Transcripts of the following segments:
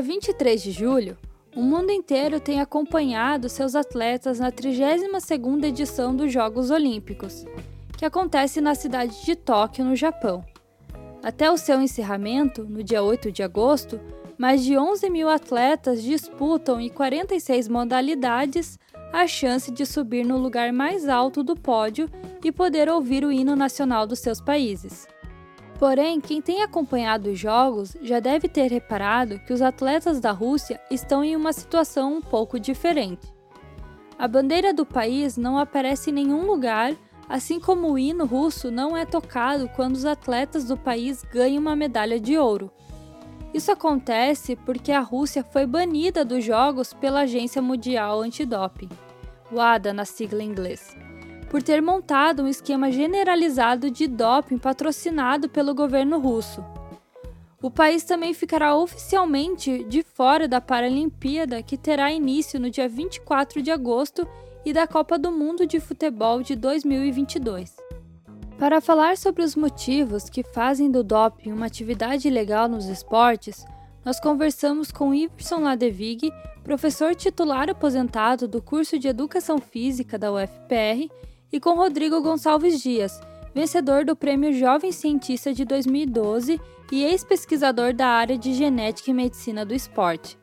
dia 23 de julho, o mundo inteiro tem acompanhado seus atletas na 32ª edição dos Jogos Olímpicos, que acontece na cidade de Tóquio, no Japão. Até o seu encerramento, no dia 8 de agosto, mais de 11 mil atletas disputam em 46 modalidades a chance de subir no lugar mais alto do pódio e poder ouvir o hino nacional dos seus países. Porém, quem tem acompanhado os jogos já deve ter reparado que os atletas da Rússia estão em uma situação um pouco diferente. A bandeira do país não aparece em nenhum lugar, assim como o hino russo não é tocado quando os atletas do país ganham uma medalha de ouro. Isso acontece porque a Rússia foi banida dos jogos pela Agência Mundial Antidoping, WADA na sigla em inglês, por ter montado um esquema generalizado de doping patrocinado pelo governo russo. O país também ficará oficialmente de fora da Paralimpíada, que terá início no dia 24 de agosto, e da Copa do Mundo de Futebol de 2022. Para falar sobre os motivos que fazem do doping uma atividade ilegal nos esportes, nós conversamos com Iverson Ladevig, professor titular aposentado do curso de Educação Física da UFPR, e com Rodrigo Gonçalves Dias, vencedor do Prêmio Jovem Cientista de 2012 e ex-pesquisador da área de Genética e Medicina do Esporte.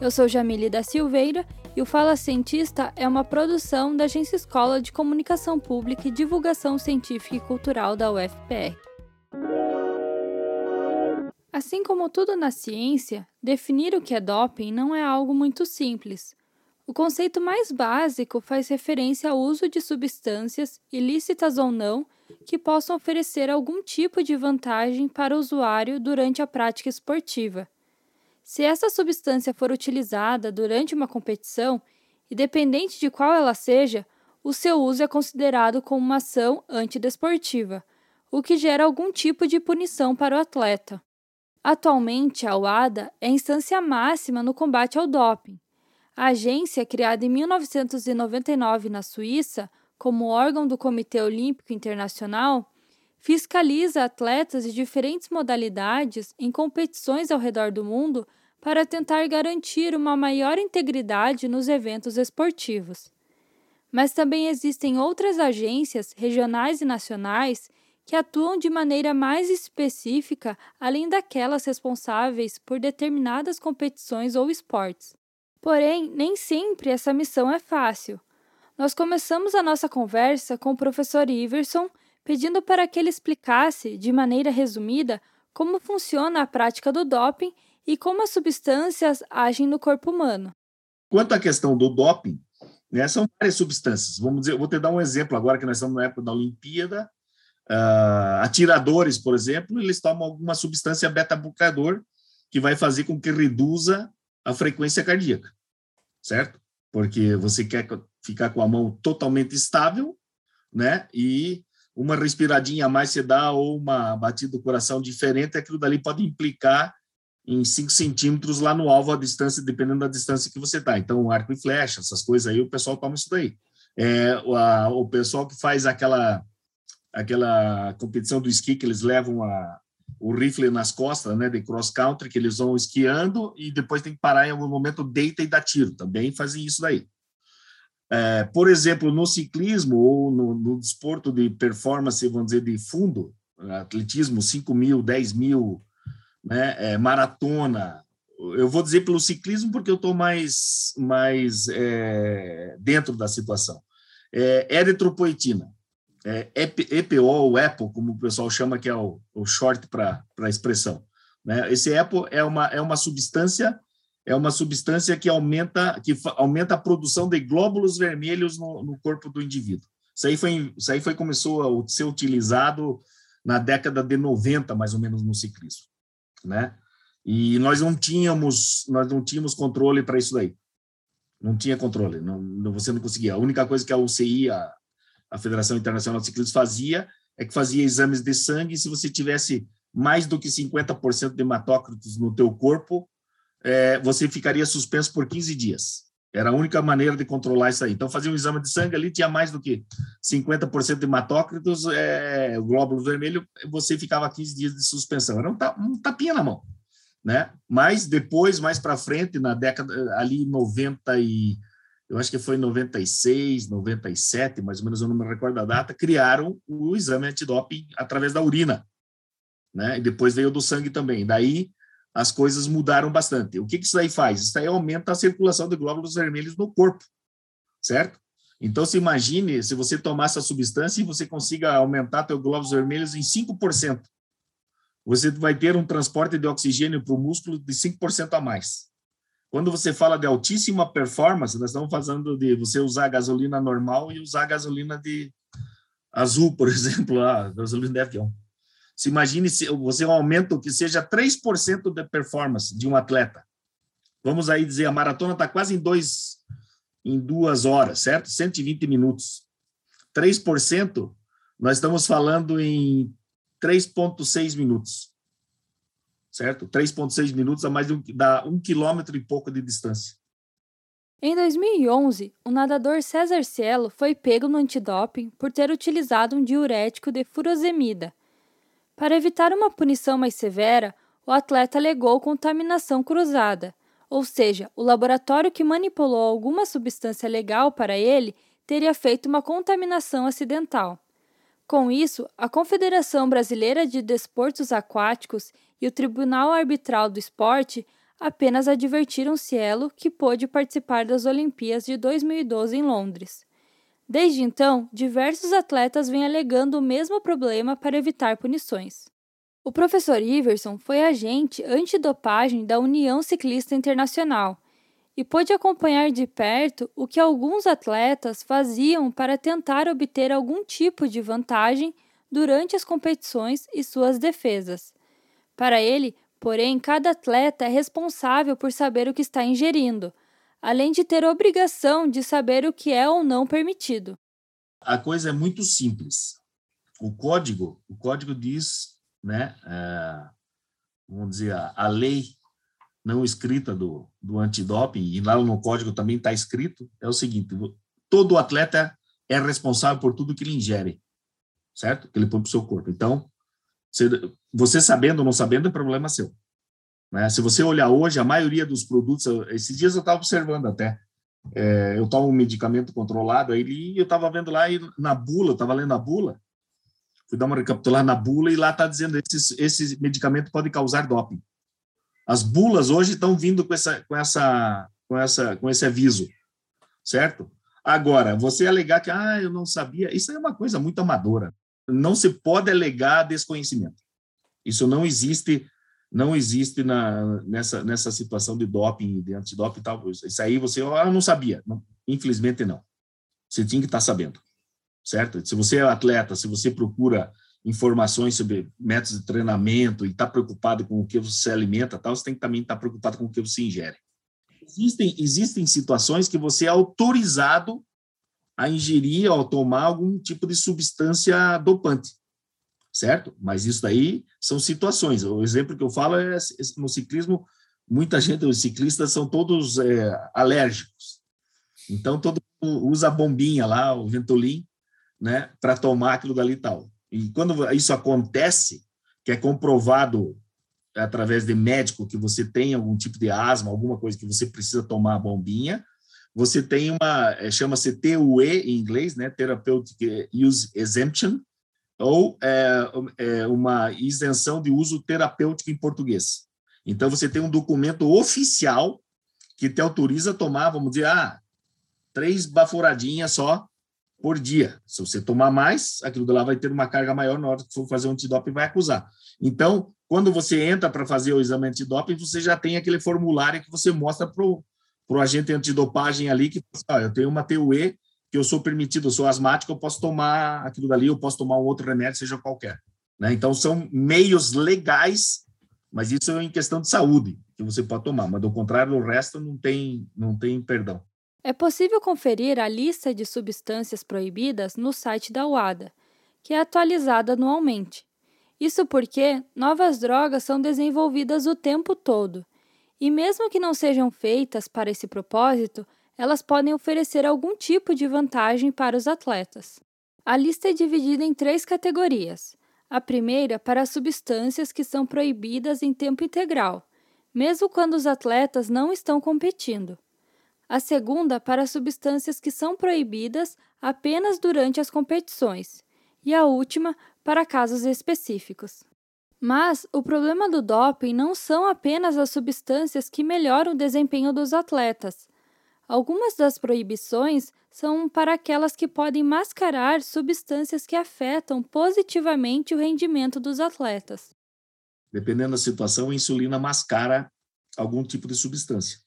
Eu sou Jamília da Silveira e o Fala Cientista é uma produção da Agência Escola de Comunicação Pública e Divulgação Científica e Cultural da UFPR. Assim como tudo na ciência, definir o que é doping não é algo muito simples. O conceito mais básico faz referência ao uso de substâncias, ilícitas ou não, que possam oferecer algum tipo de vantagem para o usuário durante a prática esportiva. Se essa substância for utilizada durante uma competição, independente de qual ela seja, o seu uso é considerado como uma ação antidesportiva, o que gera algum tipo de punição para o atleta. Atualmente, a WADA é a instância máxima no combate ao doping. A agência, criada em 1999 na Suíça, como órgão do Comitê Olímpico Internacional, fiscaliza atletas de diferentes modalidades em competições ao redor do mundo para tentar garantir uma maior integridade nos eventos esportivos. Mas também existem outras agências regionais e nacionais que atuam de maneira mais específica, além daquelas responsáveis por determinadas competições ou esportes. Porém, nem sempre essa missão é fácil. Nós começamos a nossa conversa com o professor Iverson, pedindo para que ele explicasse, de maneira resumida, como funciona a prática do doping e como as substâncias agem no corpo humano. Quanto à questão do doping, né, são várias substâncias. Vamos dizer, eu vou te dar um exemplo agora, que nós estamos na época da Olimpíada. Atiradores, por exemplo, eles tomam alguma substância beta-bloqueador que vai fazer com que reduza a frequência cardíaca, certo? Porque você quer ficar com a mão totalmente estável, né? E uma respiradinha a mais você dá ou uma batida do coração diferente, aquilo dali pode implicar em 5 centímetros lá no alvo, a distância, dependendo da distância que você está. Então, arco e flecha, essas coisas aí, o pessoal toma isso daí. O pessoal que faz aquela competição do esqui, que eles levam o rifle nas costas, né, de cross-country, que eles vão esquiando e depois tem que parar em algum momento, deita e dá tiro. Também fazem isso daí. Por exemplo, no ciclismo ou no desporto de performance, vamos dizer, de fundo, atletismo, 5 mil, 10 mil, né, maratona. Eu vou dizer pelo ciclismo porque eu estou mais dentro da situação. Eritropoetina. EPO ou EPO, como o pessoal chama, que é o short para a expressão, né? Esse EPO é uma substância que aumenta a produção de glóbulos vermelhos no corpo do indivíduo. Isso aí começou a ser utilizado na década de 90, mais ou menos, no ciclismo, né? E nós não tínhamos controle para isso daí. Não tinha controle, você não conseguia. A única coisa que a UCI, a Federação Internacional de Ciclismo, fazia é que fazia exames de sangue, e se você tivesse mais do que 50% de hematócritos no teu corpo, você ficaria suspenso por 15 dias. Era a única maneira de controlar isso aí. Então, fazia um exame de sangue ali, tinha mais do que 50% de hematócritos, o glóbulo vermelho, você ficava 15 dias de suspensão. Era um tapinha na mão, né? Mas depois, mais para frente, na década ali 90 e eu acho que foi em 96, 97, mais ou menos, eu não me recordo da data, criaram o exame antidoping através da urina, né? E depois veio do sangue também. Daí as coisas mudaram bastante. O que isso daí faz? Isso daí aumenta a circulação de glóbulos vermelhos no corpo, certo? Então, se imagine se você tomar essa substância e você consiga aumentar seus glóbulos vermelhos em 5%. Você vai ter um transporte de oxigênio para o músculo de 5% a mais. Quando você fala de altíssima performance, nós estamos falando de você usar a gasolina normal e usar a gasolina de azul, por exemplo, a gasolina de avião. Se imagine se você aumenta que seja 3% de performance de um atleta. Vamos aí dizer, a maratona está quase em 2 horas, certo? 120 minutos. 3%, nós estamos falando em 3,6 minutos, certo? 3,6 minutos a mais de dá 1 quilômetro e pouco de distância. Em 2011, o nadador César Cielo foi pego no antidoping por ter utilizado um diurético de furosemida. Para evitar uma punição mais severa, o atleta alegou contaminação cruzada, ou seja, o laboratório que manipulou alguma substância legal para ele teria feito uma contaminação acidental. Com isso, a Confederação Brasileira de Desportos Aquáticos e o Tribunal Arbitral do Esporte apenas advertiram Cielo, que pôde participar das Olimpíadas de 2012 em Londres. Desde então, diversos atletas vêm alegando o mesmo problema para evitar punições. O professor Iverson foi agente antidopagem da União Ciclista Internacional e pôde acompanhar de perto o que alguns atletas faziam para tentar obter algum tipo de vantagem durante as competições e suas defesas. Para ele, porém, cada atleta é responsável por saber o que está ingerindo, além de ter a obrigação de saber o que é ou não permitido. A coisa é muito simples. O código diz, né, vamos dizer, a lei não escrita do antidoping, e lá no código também está escrito, é o seguinte: todo atleta é responsável por tudo que ele ingere, certo? Que ele põe para o seu corpo. Então, você sabendo ou não sabendo, é problema seu, né? Se você olhar hoje, a maioria dos produtos, esses dias eu estava observando até, eu tomo um medicamento controlado, aí eu estava vendo lá e na bula, estava lendo a bula, fui dar uma recapitulada na bula e lá está dizendo que esse medicamento pode causar doping. As bulas hoje estão vindo com esse aviso, certo? Agora, você alegar que eu não sabia, isso é uma coisa muito amadora. Não se pode alegar desconhecimento. Isso não existe nessa situação de doping, de antidoping e tal. Isso aí você não sabia. Não, infelizmente não. Você tinha que estar sabendo, certo? Se você é atleta, se você procura informações sobre métodos de treinamento e está preocupado com o que você alimenta, tal, você tem que também estar preocupado com o que você ingere. Existem situações que você é autorizado a ingerir ou tomar algum tipo de substância dopante, certo? Mas isso daí são situações. O exemplo que eu falo é no ciclismo, muita gente, os ciclistas são todos alérgicos. Então, todo mundo usa a bombinha lá, o Ventolin, né, para tomar aquilo dali e tal. E quando isso acontece, que é comprovado através de médico que você tem algum tipo de asma, alguma coisa que você precisa tomar a bombinha, você tem chama-se TUE em inglês, né, Therapeutic Use Exemption, ou uma isenção de uso terapêutico em português. Então, você tem um documento oficial que te autoriza a tomar, vamos dizer, 3 baforadinhas só, por dia. Se você tomar mais, aquilo de lá vai ter uma carga maior na hora que for fazer o antidoping, vai acusar. Então, quando você entra para fazer o exame antidoping, você já tem aquele formulário que você mostra para o agente antidopagem ali, que eu tenho uma TUE, que eu sou permitido, eu sou asmático, eu posso tomar aquilo dali, eu posso tomar um outro remédio, seja qualquer, né? Então, são meios legais, mas isso é em questão de saúde, que você pode tomar, mas do contrário, o resto não tem perdão. É possível conferir a lista de substâncias proibidas no site da WADA, que é atualizada anualmente. Isso porque novas drogas são desenvolvidas o tempo todo, e mesmo que não sejam feitas para esse propósito, elas podem oferecer algum tipo de vantagem para os atletas. A lista é dividida em 3 categorias. A primeira para as substâncias que são proibidas em tempo integral, mesmo quando os atletas não estão competindo. A segunda para substâncias que são proibidas apenas durante as competições, e a última para casos específicos. Mas o problema do doping não são apenas as substâncias que melhoram o desempenho dos atletas. Algumas das proibições são para aquelas que podem mascarar substâncias que afetam positivamente o rendimento dos atletas. Dependendo da situação, a insulina mascara algum tipo de substância.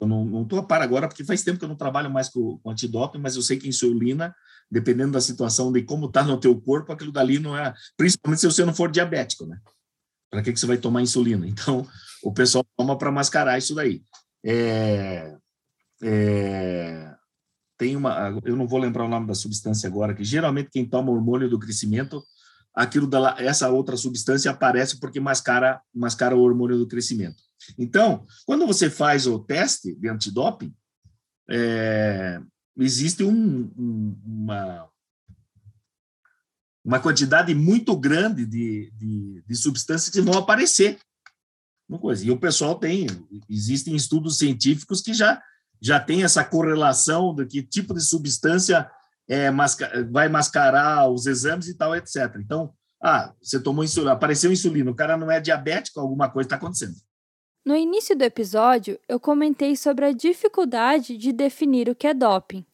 Eu não estou a par agora, porque faz tempo que eu não trabalho mais com antidoping, mas eu sei que a insulina, dependendo da situação de como está no teu corpo, aquilo dali não é... Principalmente se você não for diabético, né? Para que você vai tomar insulina? Então, o pessoal toma para mascarar isso daí. Tem uma, eu não vou lembrar o nome da substância agora, que geralmente quem toma hormônio do crescimento, aquilo essa outra substância aparece porque mascara o hormônio do crescimento. Então, quando você faz o teste de antidoping, existe uma quantidade muito grande de substâncias que vão aparecer. Uma coisa. E o pessoal existem estudos científicos que já tem essa correlação de que tipo de substância vai mascarar os exames e tal, etc. Então, você tomou insulina, apareceu insulina, o cara não é diabético, alguma coisa está acontecendo. No início do episódio, eu comentei sobre a dificuldade de definir o que é doping.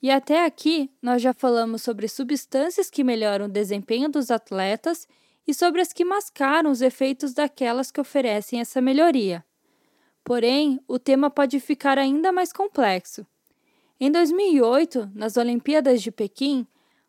E até aqui, nós já falamos sobre substâncias que melhoram o desempenho dos atletas e sobre as que mascaram os efeitos daquelas que oferecem essa melhoria. Porém, o tema pode ficar ainda mais complexo. Em 2008, nas Olimpíadas de Pequim,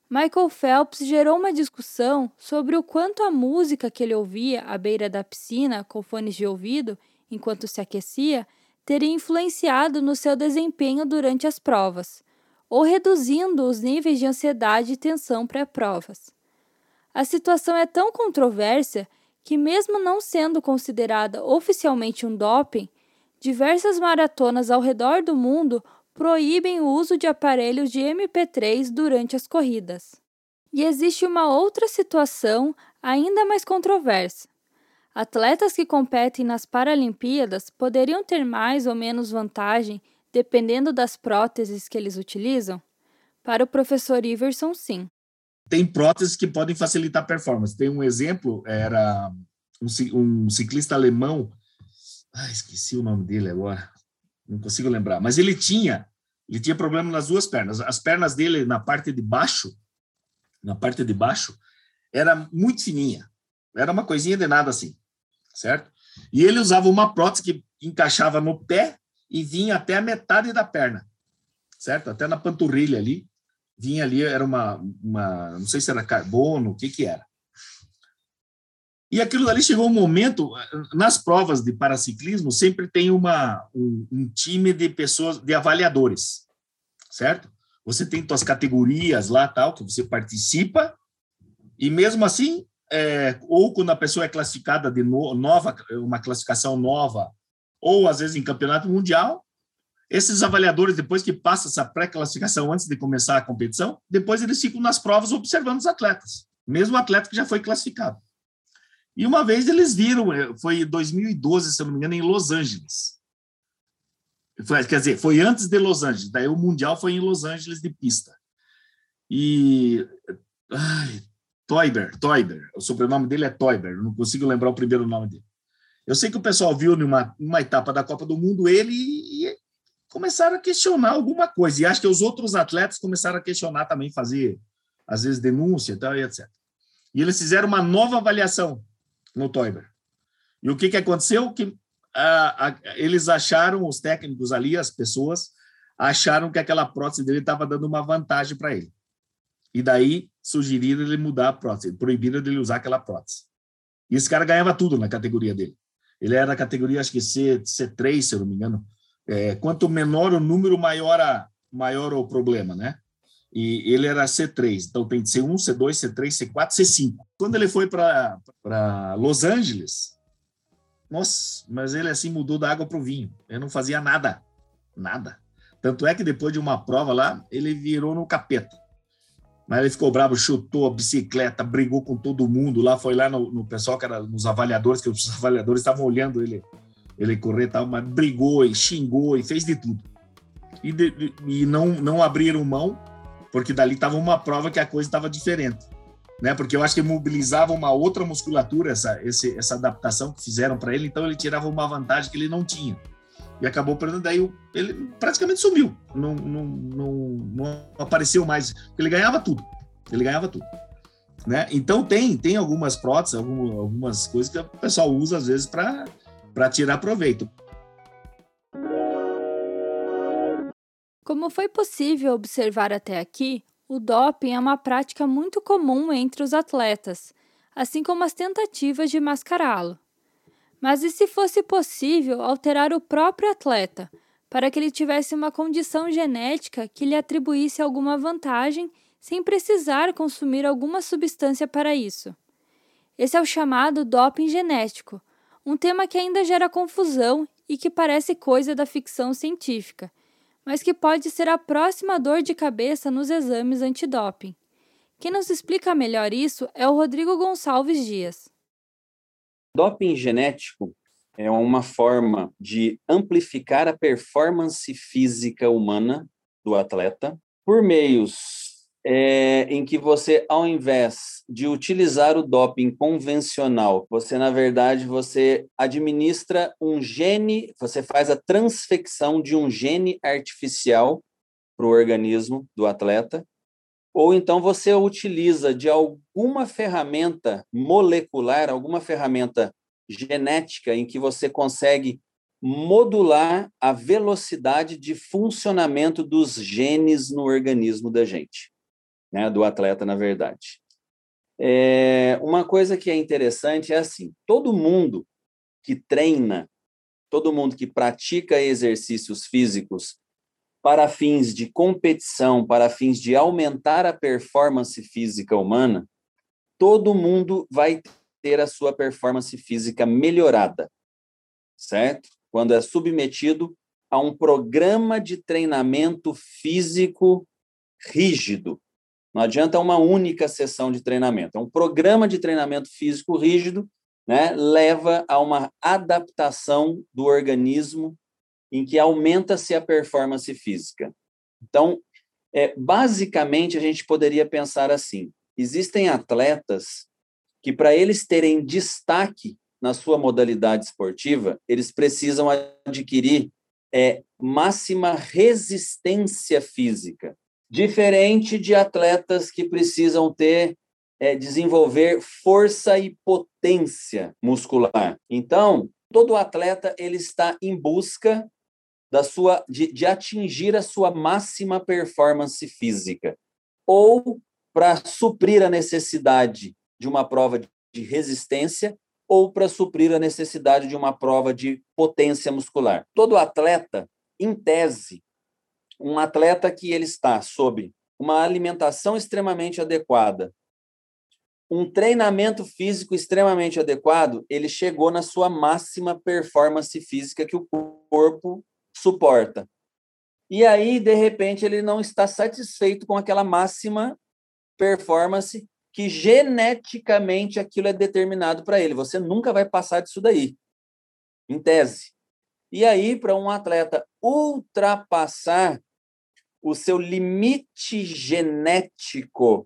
Michael Phelps gerou uma discussão sobre o quanto a música que ele ouvia à beira da piscina com fones de ouvido, enquanto se aquecia, teria influenciado no seu desempenho durante as provas, ou reduzindo os níveis de ansiedade e tensão pré-provas. A situação é tão controversa que, mesmo não sendo considerada oficialmente um doping, diversas maratonas ao redor do mundo proíbem o uso de aparelhos de MP3 durante as corridas. E existe uma outra situação ainda mais controversa. Atletas que competem nas Paralimpíadas poderiam ter mais ou menos vantagem dependendo das próteses que eles utilizam? Para o professor Iverson, sim. Tem próteses que podem facilitar a performance. Tem um exemplo, era um ciclista alemão, esqueci o nome dele agora, não consigo lembrar, mas ele tinha problema nas duas pernas. As pernas dele, na parte de baixo, era muito fininha, era uma coisinha de nada assim, certo? E ele usava uma prótese que encaixava no pé e vinha até a metade da perna, certo? Até na panturrilha ali. Vinha ali, era não sei se era carbono, o que era. E aquilo dali chegou um momento, nas provas de paraciclismo, sempre tem um time de pessoas, de avaliadores, certo? Você tem suas categorias lá, tal, que você participa, e mesmo assim, ou quando a pessoa é classificada de nova, uma classificação nova, ou às vezes em campeonato mundial, esses avaliadores, depois que passa essa pré-classificação antes de começar a competição, depois eles ficam nas provas observando os atletas, mesmo o atleta que já foi classificado. E uma vez eles viram, foi em 2012, se não me engano, em Los Angeles. Foi antes de Los Angeles, daí o Mundial foi em Los Angeles de pista. E Teuber, o sobrenome dele é Teuber, não consigo lembrar o primeiro nome dele. Eu sei que o pessoal viu numa etapa da Copa do Mundo ele e começaram a questionar alguma coisa. E acho que os outros atletas começaram a questionar também, fazer, às vezes, denúncia e tal, e etc. E eles fizeram uma nova avaliação no Teuber. E o que aconteceu? Que eles acharam, os técnicos ali, as pessoas, acharam que aquela prótese dele estava dando uma vantagem para ele. E daí sugeriram ele mudar a prótese, proibiram ele usar aquela prótese. E esse cara ganhava tudo na categoria dele. Ele era na categoria, acho que C3, se eu não me engano. Quanto menor o número, maior o problema, né? E ele era C3, então tem C1, C2, C3, C4, C5. Quando ele foi para Los Angeles, nossa, mas ele assim mudou da água para o vinho. Ele não fazia nada, nada. Tanto é que depois de uma prova lá, ele virou no capeta. Mas ele ficou bravo, chutou a bicicleta, brigou com todo mundo lá, foi lá no pessoal que era nos avaliadores, que os avaliadores estavam olhando ele correr e tal, mas brigou e xingou e fez de tudo. E não abriram mão, porque dali estava uma prova que a coisa estava diferente, né? Porque eu acho que mobilizava uma outra musculatura, essa adaptação que fizeram para ele, então ele tirava uma vantagem que ele não tinha. E acabou perdendo, daí ele praticamente sumiu, não apareceu mais, porque ele ganhava tudo, né? Então tem algumas próteses, algumas coisas que o pessoal usa às vezes para tirar proveito. Como foi possível observar até aqui, o doping é uma prática muito comum entre os atletas, assim como as tentativas de mascará-lo. Mas e se fosse possível alterar o próprio atleta, para que ele tivesse uma condição genética que lhe atribuísse alguma vantagem sem precisar consumir alguma substância para isso? Esse é o chamado doping genético, um tema que ainda gera confusão e que parece coisa da ficção científica, mas que pode ser a próxima dor de cabeça nos exames antidoping. Quem nos explica melhor isso é o Rodrigo Gonçalves Dias. Doping genético é uma forma de amplificar a performance física humana do atleta por meios em que você, ao invés de utilizar o doping convencional, você administra um gene, você faz a transfecção de um gene artificial para o organismo do atleta, ou então você utiliza de alguma ferramenta molecular, alguma ferramenta genética em que você consegue modular a velocidade de funcionamento dos genes no organismo da gente, né? Do atleta, na verdade. Uma coisa que é interessante é assim, todo mundo que treina, todo mundo que pratica exercícios físicos para fins de competição, para fins de aumentar a performance física humana, todo mundo vai ter a sua performance física melhorada, certo? Quando é submetido a um programa de treinamento físico rígido. Não adianta uma única sessão de treinamento. É um programa de treinamento físico rígido, né, leva a uma adaptação do organismo em que aumenta-se a performance física. Então, basicamente, a gente poderia pensar assim, existem atletas que, para eles terem destaque na sua modalidade esportiva, eles precisam adquirir máxima resistência física, diferente de atletas que precisam desenvolver força e potência muscular. Então, todo atleta ele está em busca de atingir a sua máxima performance física, ou para suprir a necessidade de uma prova de resistência, ou para suprir a necessidade de uma prova de potência muscular. Todo atleta, em tese, um atleta que ele está sob uma alimentação extremamente adequada, um treinamento físico extremamente adequado, ele chegou na sua máxima performance física que o corpo suporta. E aí, de repente, ele não está satisfeito com aquela máxima performance que geneticamente aquilo é determinado para ele. Você nunca vai passar disso daí, em tese. E aí, para um atleta ultrapassar o seu limite genético,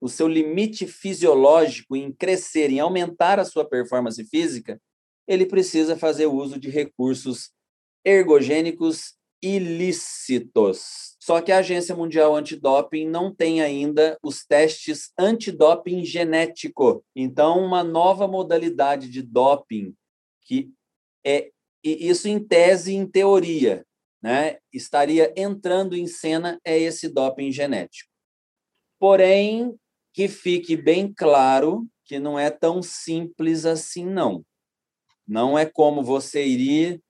o seu limite fisiológico em crescer, em aumentar a sua performance física, ele precisa fazer uso de recursos ergogênicos ilícitos. Só que a Agência Mundial Antidoping não tem ainda os testes antidoping genético. Então, uma nova modalidade de doping, e isso em tese, em teoria, né, estaria entrando em cena, é esse doping genético. Porém, que fique bem claro que não é tão simples assim, não. Não é como você ir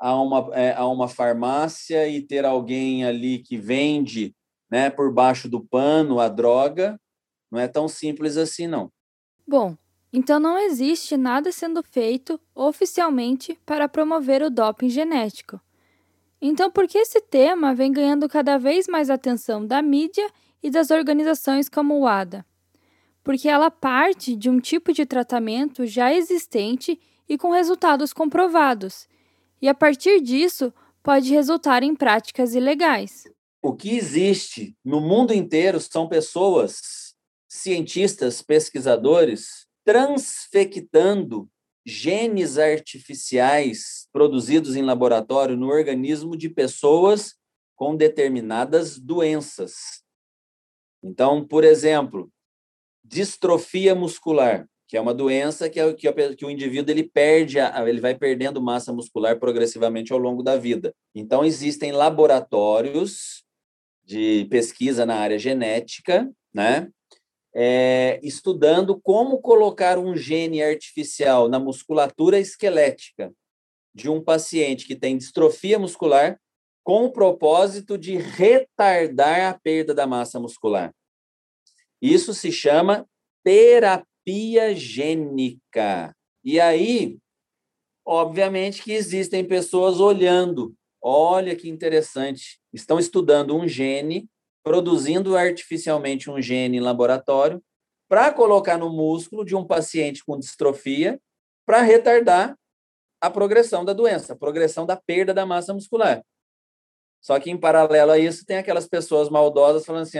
a uma farmácia e ter alguém ali que vende, né, por baixo do pano a droga. Não é tão simples assim, não. Bom, então não existe nada sendo feito oficialmente para promover o doping genético. Então, por que esse tema vem ganhando cada vez mais atenção da mídia e das organizações como o WADA, porque ela parte de um tipo de tratamento já existente e com resultados comprovados, e a partir disso pode resultar em práticas ilegais. O que existe no mundo inteiro são pessoas, cientistas, pesquisadores, transfectando genes artificiais produzidos em laboratório no organismo de pessoas com determinadas doenças. Então, por exemplo, distrofia muscular, que é uma doença que o indivíduo ele vai perdendo massa muscular progressivamente ao longo da vida. Então, existem laboratórios de pesquisa na área genética, né? Estudando como colocar um gene artificial na musculatura esquelética de um paciente que tem distrofia muscular com o propósito de retardar a perda da massa muscular. Isso se chama terapia gênica. E aí, obviamente que existem pessoas olhando. Olha que interessante. Estão estudando um gene, produzindo artificialmente um gene em laboratório para colocar no músculo de um paciente com distrofia para retardar a progressão da doença, a progressão da perda da massa muscular. Só que, em paralelo a isso, tem aquelas pessoas maldosas falando assim,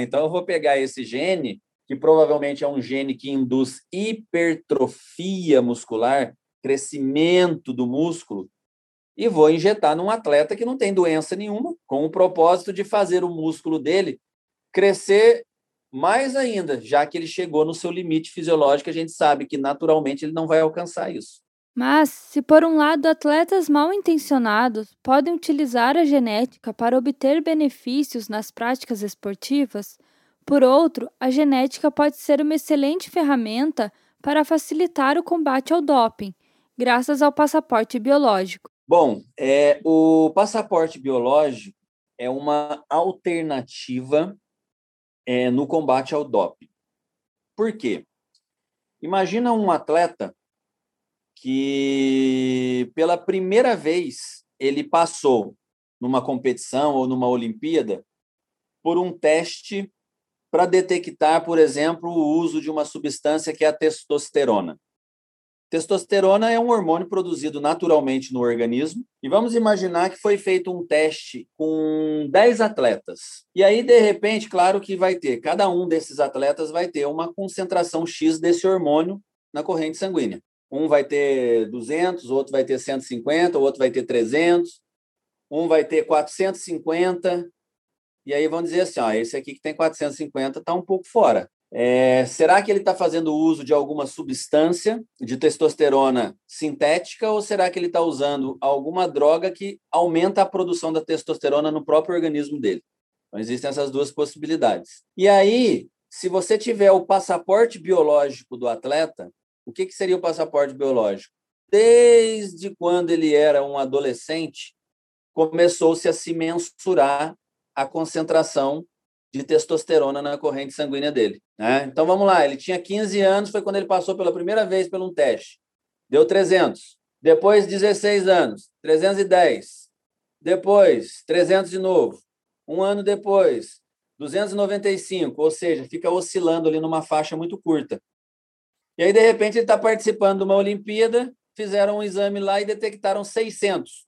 então eu vou pegar esse gene, que provavelmente é um gene que induz hipertrofia muscular, crescimento do músculo, e vou injetar num atleta que não tem doença nenhuma, com o propósito de fazer o músculo dele crescer mais ainda, já que ele chegou no seu limite fisiológico, a gente sabe que, naturalmente, ele não vai alcançar isso. Mas, se por um lado atletas mal intencionados podem utilizar a genética para obter benefícios nas práticas esportivas, por outro, a genética pode ser uma excelente ferramenta para facilitar o combate ao doping, graças ao passaporte biológico. Bom, o passaporte biológico é uma alternativa no combate ao doping. Por quê? Imagina um atleta que pela primeira vez ele passou numa competição ou numa Olimpíada por um teste para detectar, por exemplo, o uso de uma substância que é a testosterona. Testosterona é um hormônio produzido naturalmente no organismo e vamos imaginar que foi feito um teste com 10 atletas. E aí, de repente, claro que cada um desses atletas vai ter uma concentração X desse hormônio na corrente sanguínea. Um vai ter 200, outro vai ter 150, outro vai ter 300, um vai ter 450, e aí vão dizer assim, esse aqui que tem 450 está um pouco fora. Será que ele está fazendo uso de alguma substância de testosterona sintética ou será que ele está usando alguma droga que aumenta a produção da testosterona no próprio organismo dele? Então, existem essas duas possibilidades. E aí, se você tiver o passaporte biológico do atleta, o que seria o passaporte biológico? Desde quando ele era um adolescente, começou-se a se mensurar a concentração de testosterona na corrente sanguínea dele, né? Então, vamos lá, ele tinha 15 anos, foi quando ele passou pela primeira vez por um teste. Deu 300. Depois, 16 anos, 310. Depois, 300 de novo. Um ano depois, 295, ou seja, fica oscilando ali numa faixa muito curta. E aí, de repente, ele está participando de uma Olimpíada, fizeram um exame lá e detectaram 600.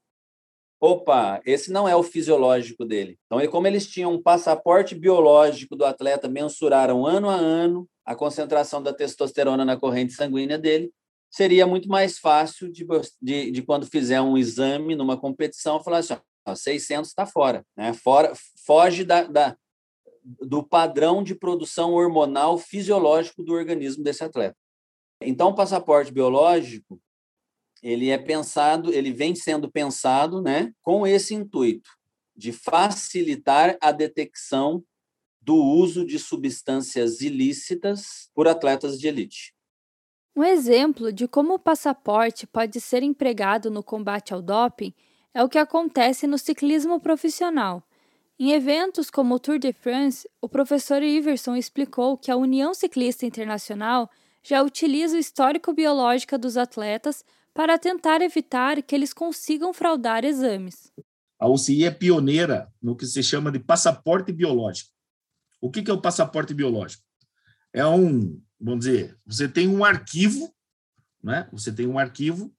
Opa, esse não é o fisiológico dele. Então, como eles tinham um passaporte biológico do atleta, mensuraram ano a ano a concentração da testosterona na corrente sanguínea dele, seria muito mais fácil de quando fizer um exame numa competição, falar assim, 600 está fora, né? Foge do padrão de produção hormonal fisiológico do organismo desse atleta. Então, o passaporte biológico, ele vem sendo pensado, né, com esse intuito de facilitar a detecção do uso de substâncias ilícitas por atletas de elite. Um exemplo de como o passaporte pode ser empregado no combate ao doping é o que acontece no ciclismo profissional. Em eventos como o Tour de France, o professor Iverson explicou que a União Ciclista Internacional já utiliza o histórico biológico dos atletas para tentar evitar que eles consigam fraudar exames. A UCI é pioneira no que se chama de passaporte biológico. O que é o passaporte biológico? É um, vamos dizer, você tem um arquivo, né? Você tem um arquivo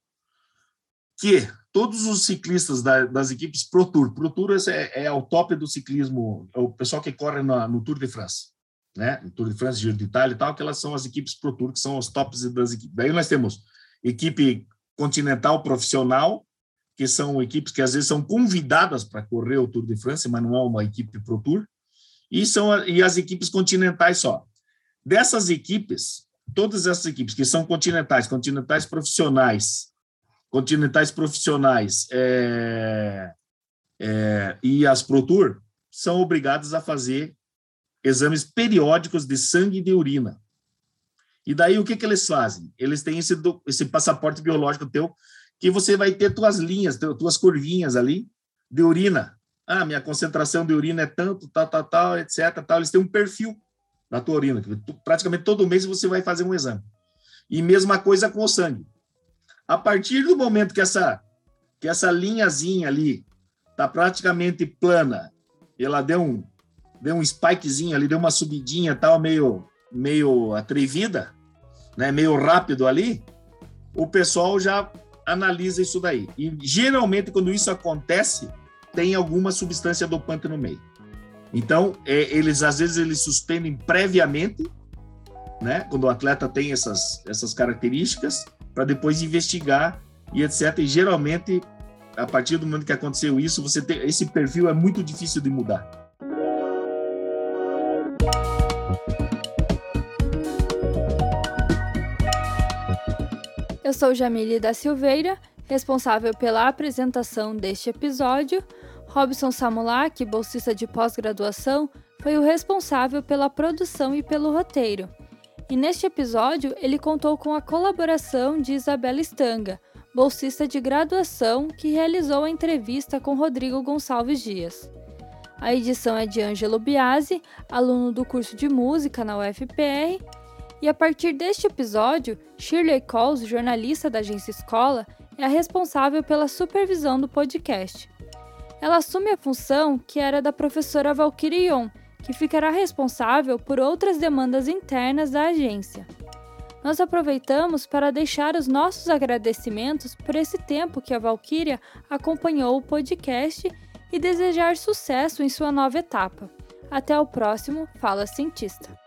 que todos os ciclistas das equipes Pro Tour, Pro Tour é o top do ciclismo, é o pessoal que corre no Tour de France, né? No Tour de France, Giro d'Italia e tal, que elas são as equipes Pro Tour, que são os tops das equipes. Daí nós temos equipe continental profissional, que são equipes que às vezes são convidadas para correr o Tour de France, mas não é uma equipe Pro Tour, e as equipes continentais só. Dessas equipes, todas essas equipes que são continentais profissionais e as Pro Tour são obrigadas a fazer exames periódicos de sangue e de urina. E daí o que eles fazem? Eles têm esse passaporte biológico teu, que você vai ter tuas linhas, tuas curvinhas ali de urina. Ah, minha concentração de urina é tanto, tal, etc. Tal. Eles têm um perfil da tua urina. Praticamente todo mês você vai fazer um exame. E mesma coisa com o sangue. A partir do momento que essa linhazinha ali está praticamente plana, ela deu um spikezinho ali, deu uma subidinha tal, meio atrevida, né? Meio rápido ali, o pessoal já analisa isso daí. E geralmente quando isso acontece, tem alguma substância dopante no meio. Então, eles às vezes eles suspendem previamente, né? Quando o atleta tem essas características, para depois investigar e etc. E geralmente, a partir do momento que aconteceu isso, você tem esse perfil é muito difícil de mudar. Eu sou Jamília da Silveira, responsável pela apresentação deste episódio. Robson Samulac, bolsista de pós-graduação, foi o responsável pela produção e pelo roteiro. E neste episódio, ele contou com a colaboração de Isabela Stanga, bolsista de graduação, que realizou a entrevista com Rodrigo Gonçalves Dias. A edição é de Ângelo Biasi, aluno do curso de música na UFPR, e a partir deste episódio, Shirley Coles, jornalista da Agência Escola, é a responsável pela supervisão do podcast. Ela assume a função que era da professora Valkyria Yon, que ficará responsável por outras demandas internas da agência. Nós aproveitamos para deixar os nossos agradecimentos por esse tempo que a Valkyria acompanhou o podcast e desejar sucesso em sua nova etapa. Até o próximo Fala Cientista!